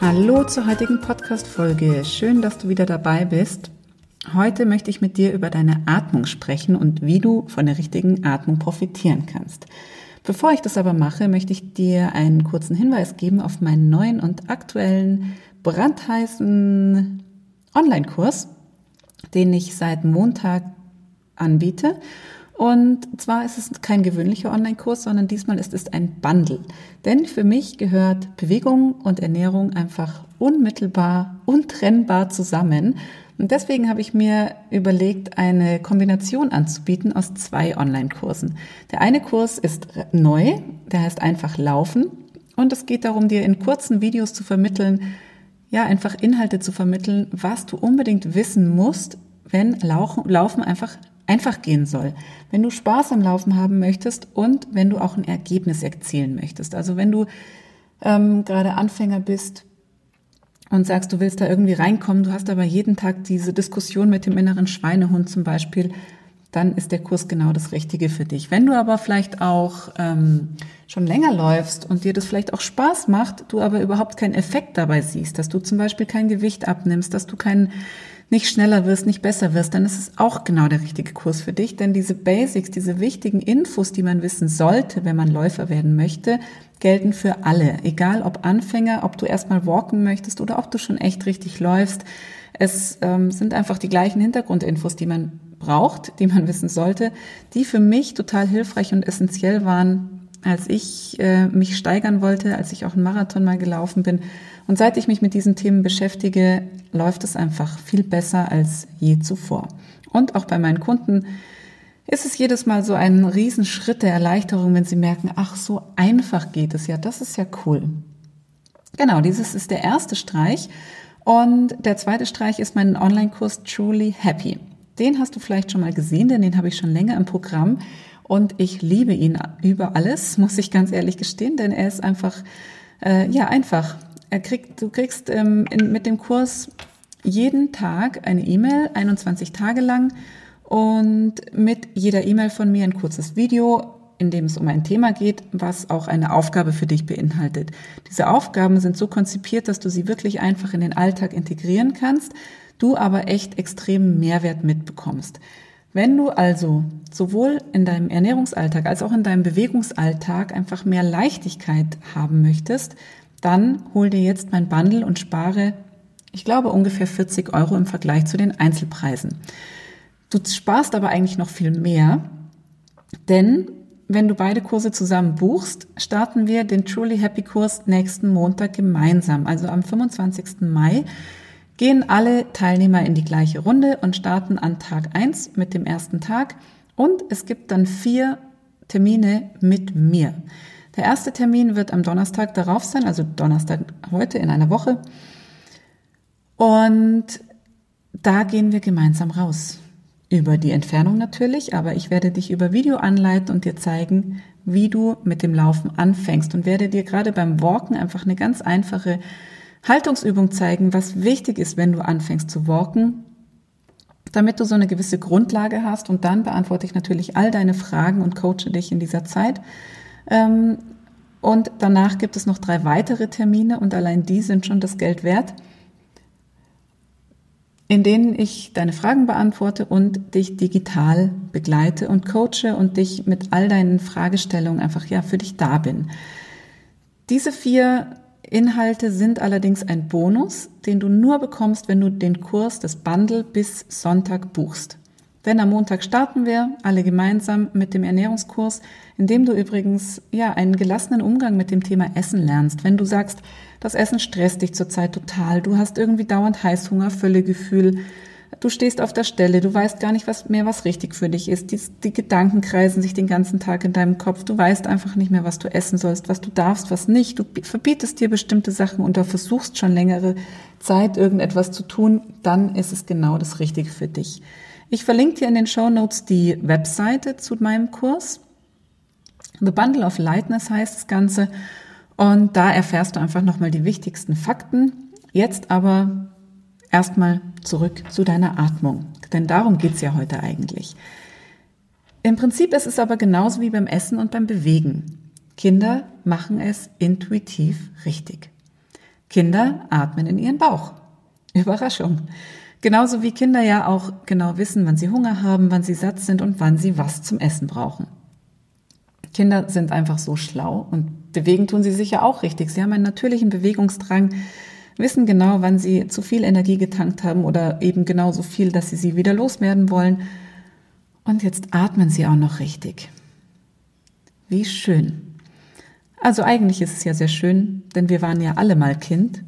Hallo zur heutigen Podcast-Folge. Schön, dass du wieder dabei bist. Heute möchte ich mit dir über deine Atmung sprechen und wie du von der richtigen Atmung profitieren kannst. Bevor ich das aber mache, möchte ich dir einen kurzen Hinweis geben auf meinen neuen und aktuellen brandheißen Online-Kurs, den ich seit Montag anbiete. Und zwar ist es kein gewöhnlicher Online-Kurs, sondern diesmal ist es ein Bundle. Denn für mich gehört Bewegung und Ernährung einfach unmittelbar, untrennbar zusammen. Und deswegen habe ich mir überlegt, eine Kombination anzubieten aus zwei Online-Kursen. Der eine Kurs ist neu, der heißt einfach Laufen. Und es geht darum, dir in kurzen Videos zu vermitteln, ja, einfach Inhalte zu vermitteln, was du unbedingt wissen musst, wenn Laufen einfach gehen soll. Wenn du Spaß am Laufen haben möchtest und wenn du auch ein Ergebnis erzielen möchtest. Also wenn du gerade Anfänger bist und sagst, du willst da irgendwie reinkommen, du hast aber jeden Tag diese Diskussion mit dem inneren Schweinehund zum Beispiel, dann ist der Kurs genau das Richtige für dich. Wenn du aber vielleicht auch schon länger läufst und dir das vielleicht auch Spaß macht, du aber überhaupt keinen Effekt dabei siehst, dass du zum Beispiel kein Gewicht abnimmst, dass du nicht schneller wirst, nicht besser wirst, dann ist es auch genau der richtige Kurs für dich. Denn diese Basics, diese wichtigen Infos, die man wissen sollte, wenn man Läufer werden möchte, gelten für alle. Egal ob Anfänger, ob du erstmal walken möchtest oder ob du schon echt richtig läufst. Es sind einfach die gleichen Hintergrundinfos, die man braucht, die man wissen sollte, die für mich total hilfreich und essentiell waren, als ich mich steigern wollte, als ich auch einen Marathon mal gelaufen bin. Und seit ich mich mit diesen Themen beschäftige, läuft es einfach viel besser als je zuvor. Und auch bei meinen Kunden ist es jedes Mal so ein Riesenschritt der Erleichterung, wenn sie merken, ach, so einfach geht es ja, das ist ja cool. Genau, dieses ist der erste Streich. Und der zweite Streich ist mein Online-Kurs Truly Happy. Den hast du vielleicht schon mal gesehen, denn den habe ich schon länger im Programm. Und ich liebe ihn über alles, muss ich ganz ehrlich gestehen, denn er ist einfach, einfach. Du kriegst mit dem Kurs jeden Tag eine E-Mail, 21 Tage lang, und mit jeder E-Mail von mir ein kurzes Video, in dem es um ein Thema geht, was auch eine Aufgabe für dich beinhaltet. Diese Aufgaben sind so konzipiert, dass du sie wirklich einfach in den Alltag integrieren kannst, du aber echt extremen Mehrwert mitbekommst. Wenn du also sowohl in deinem Ernährungsalltag als auch in deinem Bewegungsalltag einfach mehr Leichtigkeit haben möchtest, dann hol dir jetzt mein Bundle und spare, ich glaube, ungefähr 40 € im Vergleich zu den Einzelpreisen. Du sparst aber eigentlich noch viel mehr, denn wenn du beide Kurse zusammen buchst, starten wir den Truly Happy Kurs nächsten Montag gemeinsam, also am 25. Mai. Gehen alle Teilnehmer in die gleiche Runde und starten an Tag 1 mit dem ersten Tag. Und es gibt dann 4 Termine mit mir. Der erste Termin wird am Donnerstag darauf sein, also Donnerstag heute in einer Woche. Und da gehen wir gemeinsam raus. Über die Entfernung natürlich, aber ich werde dich über Video anleiten und dir zeigen, wie du mit dem Laufen anfängst. Und werde dir gerade beim Walken einfach eine ganz einfache Haltungsübung zeigen, was wichtig ist, wenn du anfängst zu walken, damit du so eine gewisse Grundlage hast. Und dann beantworte ich natürlich all deine Fragen und coache dich in dieser Zeit. Und danach gibt es noch 3 weitere Termine und allein die sind schon das Geld wert, in denen ich deine Fragen beantworte und dich digital begleite und coache und dich mit all deinen Fragestellungen einfach ja für dich da bin. Diese 4 Inhalte sind allerdings ein Bonus, den du nur bekommst, wenn du den Kurs, das Bundle, bis Sonntag buchst. Denn am Montag starten wir alle gemeinsam mit dem Ernährungskurs, in dem du übrigens ja einen gelassenen Umgang mit dem Thema Essen lernst. Wenn du sagst, das Essen stresst dich zurzeit total, du hast irgendwie dauernd Heißhunger, Völlegefühl, du stehst auf der Stelle, du weißt gar nicht was richtig für dich ist, die Gedanken kreisen sich den ganzen Tag in deinem Kopf, du weißt einfach nicht mehr, was du essen sollst, was du darfst, was nicht, du verbietest dir bestimmte Sachen und du versuchst schon längere Zeit irgendetwas zu tun, dann ist es genau das Richtige für dich. Ich verlinke dir in den Shownotes die Webseite zu meinem Kurs. The Bundle of Lightness heißt das Ganze und da erfährst du einfach nochmal die wichtigsten Fakten. Jetzt aber erstmal zurück zu deiner Atmung, denn darum geht's ja heute eigentlich. Im Prinzip ist es aber genauso wie beim Essen und beim Bewegen. Kinder machen es intuitiv richtig. Kinder atmen in ihren Bauch. Überraschung. Genauso wie Kinder ja auch genau wissen, wann sie Hunger haben, wann sie satt sind und wann sie was zum Essen brauchen. Kinder sind einfach so schlau und bewegen tun sie sicher auch richtig. Sie haben einen natürlichen Bewegungsdrang, wissen genau, wann sie zu viel Energie getankt haben oder eben genauso viel, dass sie wieder loswerden wollen. Und jetzt atmen sie auch noch richtig. Wie schön. Also eigentlich ist es ja sehr schön, denn wir waren ja alle mal Kind.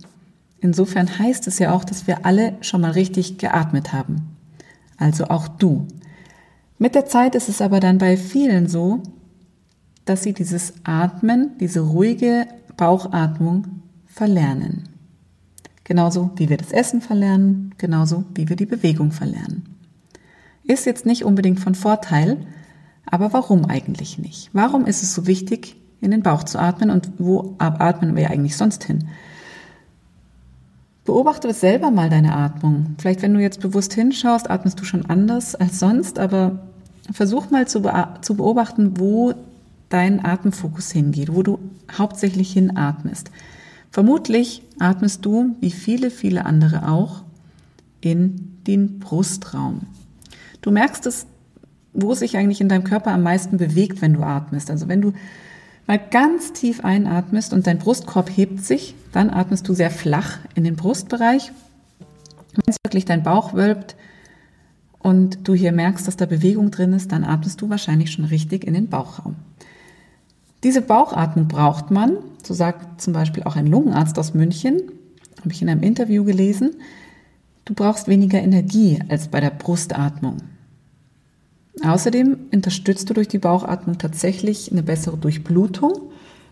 Insofern heißt es ja auch, dass wir alle schon mal richtig geatmet haben. Also auch du. Mit der Zeit ist es aber dann bei vielen so, dass sie dieses Atmen, diese ruhige Bauchatmung verlernen. Genauso wie wir das Essen verlernen, genauso wie wir die Bewegung verlernen. Ist jetzt nicht unbedingt von Vorteil, aber warum eigentlich nicht? Warum ist es so wichtig, in den Bauch zu atmen und wo atmen wir eigentlich sonst hin? Beobachte es selber mal, deine Atmung. Vielleicht, wenn du jetzt bewusst hinschaust, atmest du schon anders als sonst, aber versuch mal zu beobachten, wo dein Atemfokus hingeht, wo du hauptsächlich hinatmest. Vermutlich atmest du, wie viele, viele andere auch, in den Brustraum. Du merkst es, wo sich eigentlich in deinem Körper am meisten bewegt, wenn du atmest. Also wenn du mal ganz tief einatmest und dein Brustkorb hebt sich, dann atmest du sehr flach in den Brustbereich. Wenn es wirklich dein Bauch wölbt und du hier merkst, dass da Bewegung drin ist, dann atmest du wahrscheinlich schon richtig in den Bauchraum. Diese Bauchatmung braucht man, so sagt zum Beispiel auch ein Lungenarzt aus München, habe ich in einem Interview gelesen, du brauchst weniger Energie als bei der Brustatmung. Außerdem unterstützt du durch die Bauchatmung tatsächlich eine bessere Durchblutung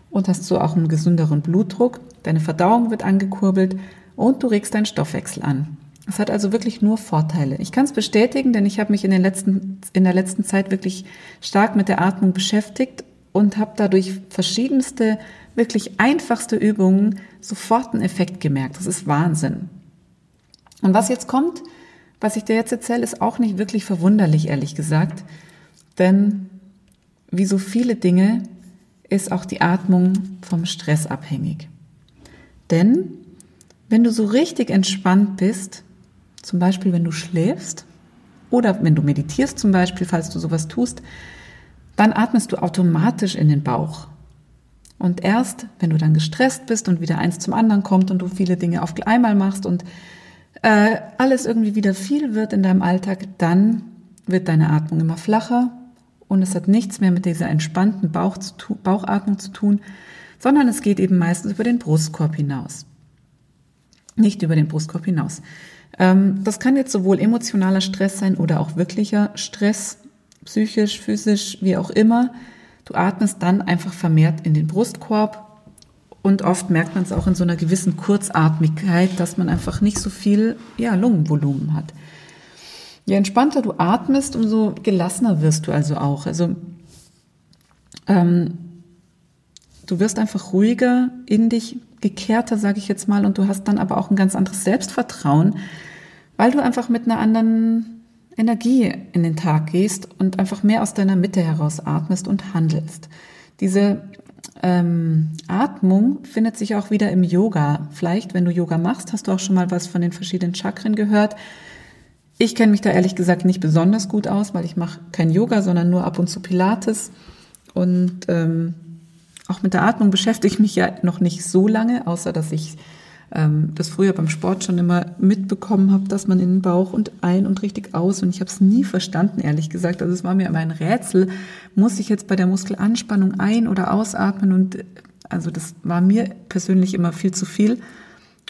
und hast so auch einen gesünderen Blutdruck. Deine Verdauung wird angekurbelt und du regst deinen Stoffwechsel an. Es hat also wirklich nur Vorteile. Ich kann es bestätigen, denn ich habe mich in der letzten Zeit wirklich stark mit der Atmung beschäftigt und habe dadurch verschiedenste, wirklich einfachste Übungen sofort einen Effekt gemerkt. Das ist Wahnsinn. Und was jetzt kommt, was ich dir jetzt erzähle, ist auch nicht wirklich verwunderlich, ehrlich gesagt. Denn wie so viele Dinge ist auch die Atmung vom Stress abhängig. Denn wenn du so richtig entspannt bist, zum Beispiel wenn du schläfst oder wenn du meditierst zum Beispiel, falls du sowas tust, dann atmest du automatisch in den Bauch. Und erst, wenn du dann gestresst bist und wieder eins zum anderen kommt und du viele Dinge auf einmal machst und alles irgendwie wieder viel wird in deinem Alltag, dann wird deine Atmung immer flacher und es hat nichts mehr mit dieser entspannten Bauchatmung zu tun, sondern es geht eben meistens über den Brustkorb hinaus. Nicht über den Brustkorb hinaus. Das kann jetzt sowohl emotionaler Stress sein oder auch wirklicher Stress, psychisch, physisch, wie auch immer. Du atmest dann einfach vermehrt in den Brustkorb. Und oft merkt man es auch in so einer gewissen Kurzatmigkeit, dass man einfach nicht so viel Lungenvolumen hat. Je entspannter du atmest, umso gelassener wirst du also auch. Also du wirst einfach ruhiger, in dich gekehrter, sage ich jetzt mal, und du hast dann aber auch ein ganz anderes Selbstvertrauen, weil du einfach mit einer anderen Energie in den Tag gehst und einfach mehr aus deiner Mitte heraus atmest und handelst. Diese Atmung findet sich auch wieder im Yoga. Vielleicht, wenn du Yoga machst, hast du auch schon mal was von den verschiedenen Chakren gehört. Ich kenne mich da ehrlich gesagt nicht besonders gut aus, weil ich mache kein Yoga, sondern nur ab und zu Pilates. Und auch mit der Atmung beschäftige ich mich ja noch nicht so lange, außer dass ich das früher beim Sport schon immer mitbekommen habe, dass man in den Bauch und ein und richtig aus, und ich habe es nie verstanden, ehrlich gesagt. Also es war mir immer ein Rätsel, muss ich jetzt bei der Muskelanspannung ein- oder ausatmen, und also das war mir persönlich immer viel zu viel,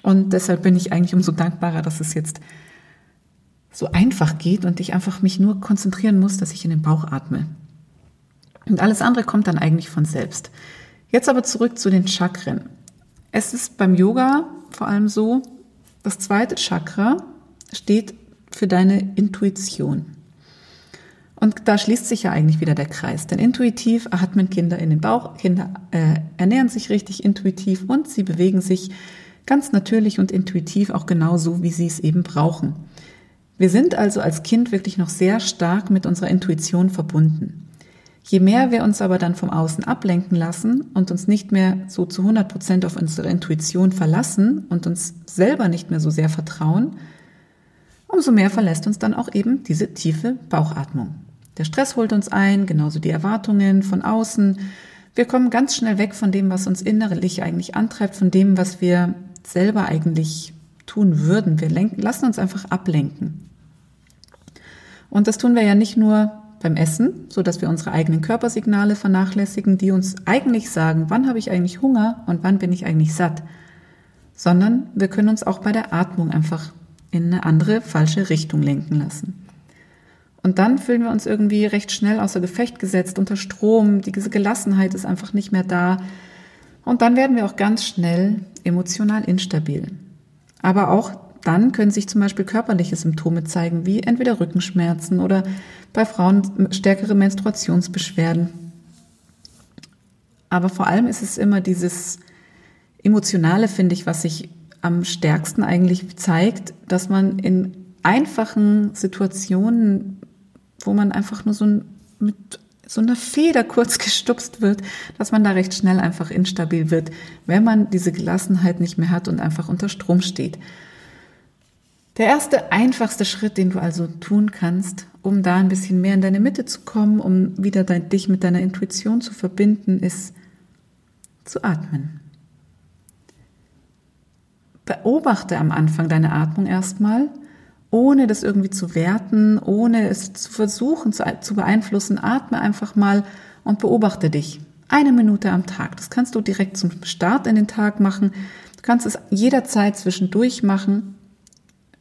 und deshalb bin ich eigentlich umso dankbarer, dass es jetzt so einfach geht und ich einfach mich nur konzentrieren muss, dass ich in den Bauch atme. Und alles andere kommt dann eigentlich von selbst. Jetzt aber zurück zu den Chakren. Es ist beim Yoga vor allem so, das zweite Chakra steht für deine Intuition. Und da schließt sich ja eigentlich wieder der Kreis, denn intuitiv atmen Kinder in den Bauch, Kinder ernähren sich richtig intuitiv und sie bewegen sich ganz natürlich und intuitiv auch genauso, wie sie es eben brauchen. Wir sind also als Kind wirklich noch sehr stark mit unserer Intuition verbunden. Je mehr wir uns aber dann vom Außen ablenken lassen und uns nicht mehr so zu 100% auf unsere Intuition verlassen und uns selber nicht mehr so sehr vertrauen, umso mehr verlässt uns dann auch eben diese tiefe Bauchatmung. Der Stress holt uns ein, genauso die Erwartungen von außen. Wir kommen ganz schnell weg von dem, was uns innerlich eigentlich antreibt, von dem, was wir selber eigentlich tun würden. Wir lassen uns einfach ablenken. Und das tun wir ja nicht nur beim Essen, so dass wir unsere eigenen Körpersignale vernachlässigen, die uns eigentlich sagen, wann habe ich eigentlich Hunger und wann bin ich eigentlich satt, sondern wir können uns auch bei der Atmung einfach in eine andere, falsche Richtung lenken lassen. Und dann fühlen wir uns irgendwie recht schnell außer Gefecht gesetzt, unter Strom, diese Gelassenheit ist einfach nicht mehr da und dann werden wir auch ganz schnell emotional instabil. Aber auch dann können sich zum Beispiel körperliche Symptome zeigen, wie entweder Rückenschmerzen oder bei Frauen stärkere Menstruationsbeschwerden. Aber vor allem ist es immer dieses Emotionale, finde ich, was sich am stärksten eigentlich zeigt, dass man in einfachen Situationen, wo man einfach nur mit so einer Feder kurz gestupst wird, dass man da recht schnell einfach instabil wird, wenn man diese Gelassenheit nicht mehr hat und einfach unter Strom steht. Der erste, einfachste Schritt, den du also tun kannst, um da ein bisschen mehr in deine Mitte zu kommen, um wieder dich mit deiner Intuition zu verbinden, ist zu atmen. Beobachte am Anfang deine Atmung erstmal, ohne das irgendwie zu werten, ohne es zu versuchen zu beeinflussen. Atme einfach mal und beobachte dich. 1 Minute am Tag. Das kannst du direkt zum Start in den Tag machen. Du kannst es jederzeit zwischendurch machen.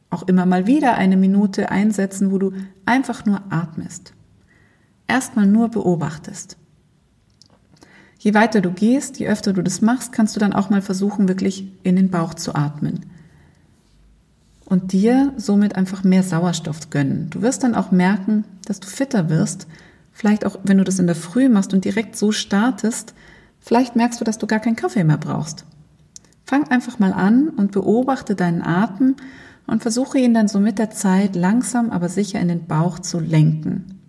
Auch immer mal wieder 1 Minute einsetzen, wo du einfach nur atmest. Erstmal nur beobachtest. Je weiter du gehst, je öfter du das machst, kannst du dann auch mal versuchen, wirklich in den Bauch zu atmen. Und dir somit einfach mehr Sauerstoff gönnen. Du wirst dann auch merken, dass du fitter wirst. Vielleicht auch, wenn du das in der Früh machst und direkt so startest, vielleicht merkst du, dass du gar keinen Kaffee mehr brauchst. Fang einfach mal an und beobachte deinen Atem und versuche ihn dann so mit der Zeit langsam, aber sicher in den Bauch zu lenken.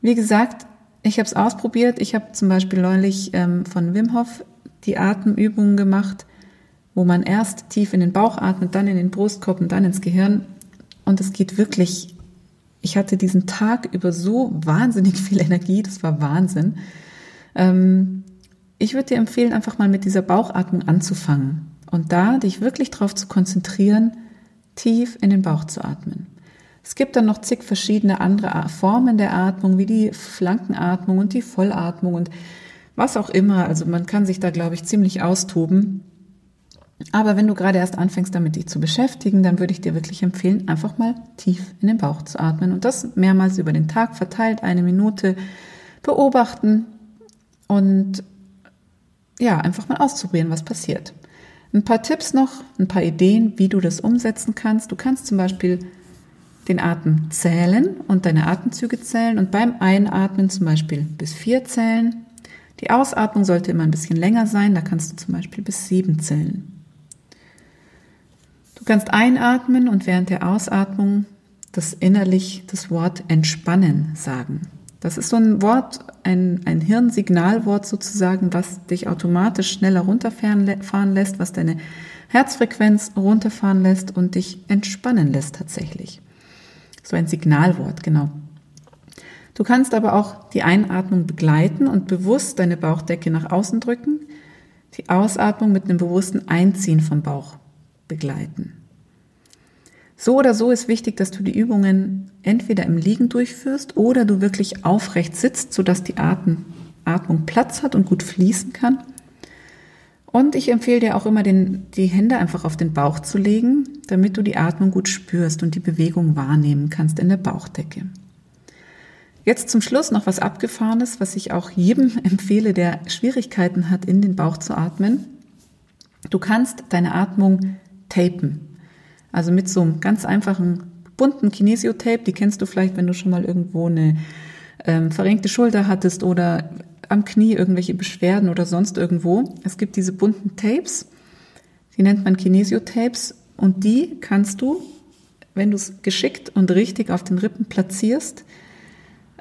Wie gesagt, ich habe es ausprobiert. Ich habe zum Beispiel neulich von Wim Hof die Atemübungen gemacht, wo man erst tief in den Bauch atmet, dann in den Brustkorb und dann ins Gehirn. Und es geht wirklich, ich hatte diesen Tag über so wahnsinnig viel Energie, das war Wahnsinn. Ich würde dir empfehlen, einfach mal mit dieser Bauchatmung anzufangen. Und da dich wirklich darauf zu konzentrieren, tief in den Bauch zu atmen. Es gibt dann noch zig verschiedene andere Formen der Atmung, wie die Flankenatmung und die Vollatmung und was auch immer. Also man kann sich da, glaube ich, ziemlich austoben. Aber wenn du gerade erst anfängst, damit dich zu beschäftigen, dann würde ich dir wirklich empfehlen, einfach mal tief in den Bauch zu atmen. Und das mehrmals über den Tag verteilt, 1 Minute beobachten und ja, einfach mal auszuprobieren, was passiert. Ein paar Tipps noch, ein paar Ideen, wie du das umsetzen kannst. Du kannst zum Beispiel den Atem zählen und deine Atemzüge zählen und beim Einatmen zum Beispiel bis 4 zählen. Die Ausatmung sollte immer ein bisschen länger sein, da kannst du zum Beispiel bis 7 zählen. Du kannst einatmen und während der Ausatmung innerlich das Wort entspannen sagen. Das ist so ein Wort, ein Hirnsignalwort sozusagen, was dich automatisch schneller runterfahren lässt, was deine Herzfrequenz runterfahren lässt und dich entspannen lässt tatsächlich. So ein Signalwort, genau. Du kannst aber auch die Einatmung begleiten und bewusst deine Bauchdecke nach außen drücken, die Ausatmung mit einem bewussten Einziehen vom Bauch begleiten. So oder so ist wichtig, dass du die Übungen entweder im Liegen durchführst oder du wirklich aufrecht sitzt, sodass die Atmung Platz hat und gut fließen kann. Und ich empfehle dir auch immer, die Hände einfach auf den Bauch zu legen, damit du die Atmung gut spürst und die Bewegung wahrnehmen kannst in der Bauchdecke. Jetzt zum Schluss noch was Abgefahrenes, was ich auch jedem empfehle, der Schwierigkeiten hat, in den Bauch zu atmen. Du kannst deine Atmung tapen. Also mit so einem ganz einfachen, bunten Kinesio-Tape, die kennst du vielleicht, wenn du schon mal irgendwo eine verrenkte Schulter hattest oder am Knie irgendwelche Beschwerden oder sonst irgendwo. Es gibt diese bunten Tapes, die nennt man Kinesio-Tapes und die kannst du, wenn du es geschickt und richtig auf den Rippen platzierst,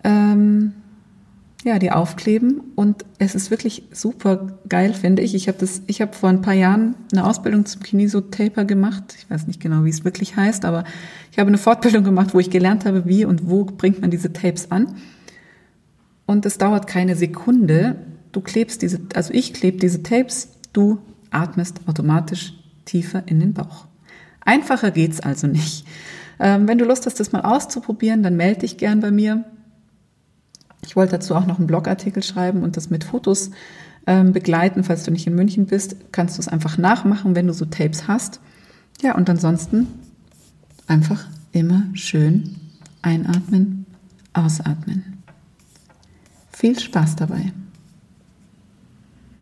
die aufkleben, und es ist wirklich super geil, finde ich. Ich habe vor ein paar Jahren eine Ausbildung zum Kinesio-Taper gemacht. Ich weiß nicht genau, wie es wirklich heißt, aber ich habe eine Fortbildung gemacht, wo ich gelernt habe, wie und wo bringt man diese Tapes an. Und es dauert keine Sekunde. Ich klebe diese Tapes, du atmest automatisch tiefer in den Bauch. Einfacher geht's also nicht. Wenn du Lust hast, das mal auszuprobieren, dann melde dich gern bei mir. Ich wollte dazu auch noch einen Blogartikel schreiben und das mit Fotos begleiten. Falls du nicht in München bist, kannst du es einfach nachmachen, wenn du so Tapes hast. Ja, und ansonsten einfach immer schön einatmen, ausatmen. Viel Spaß dabei.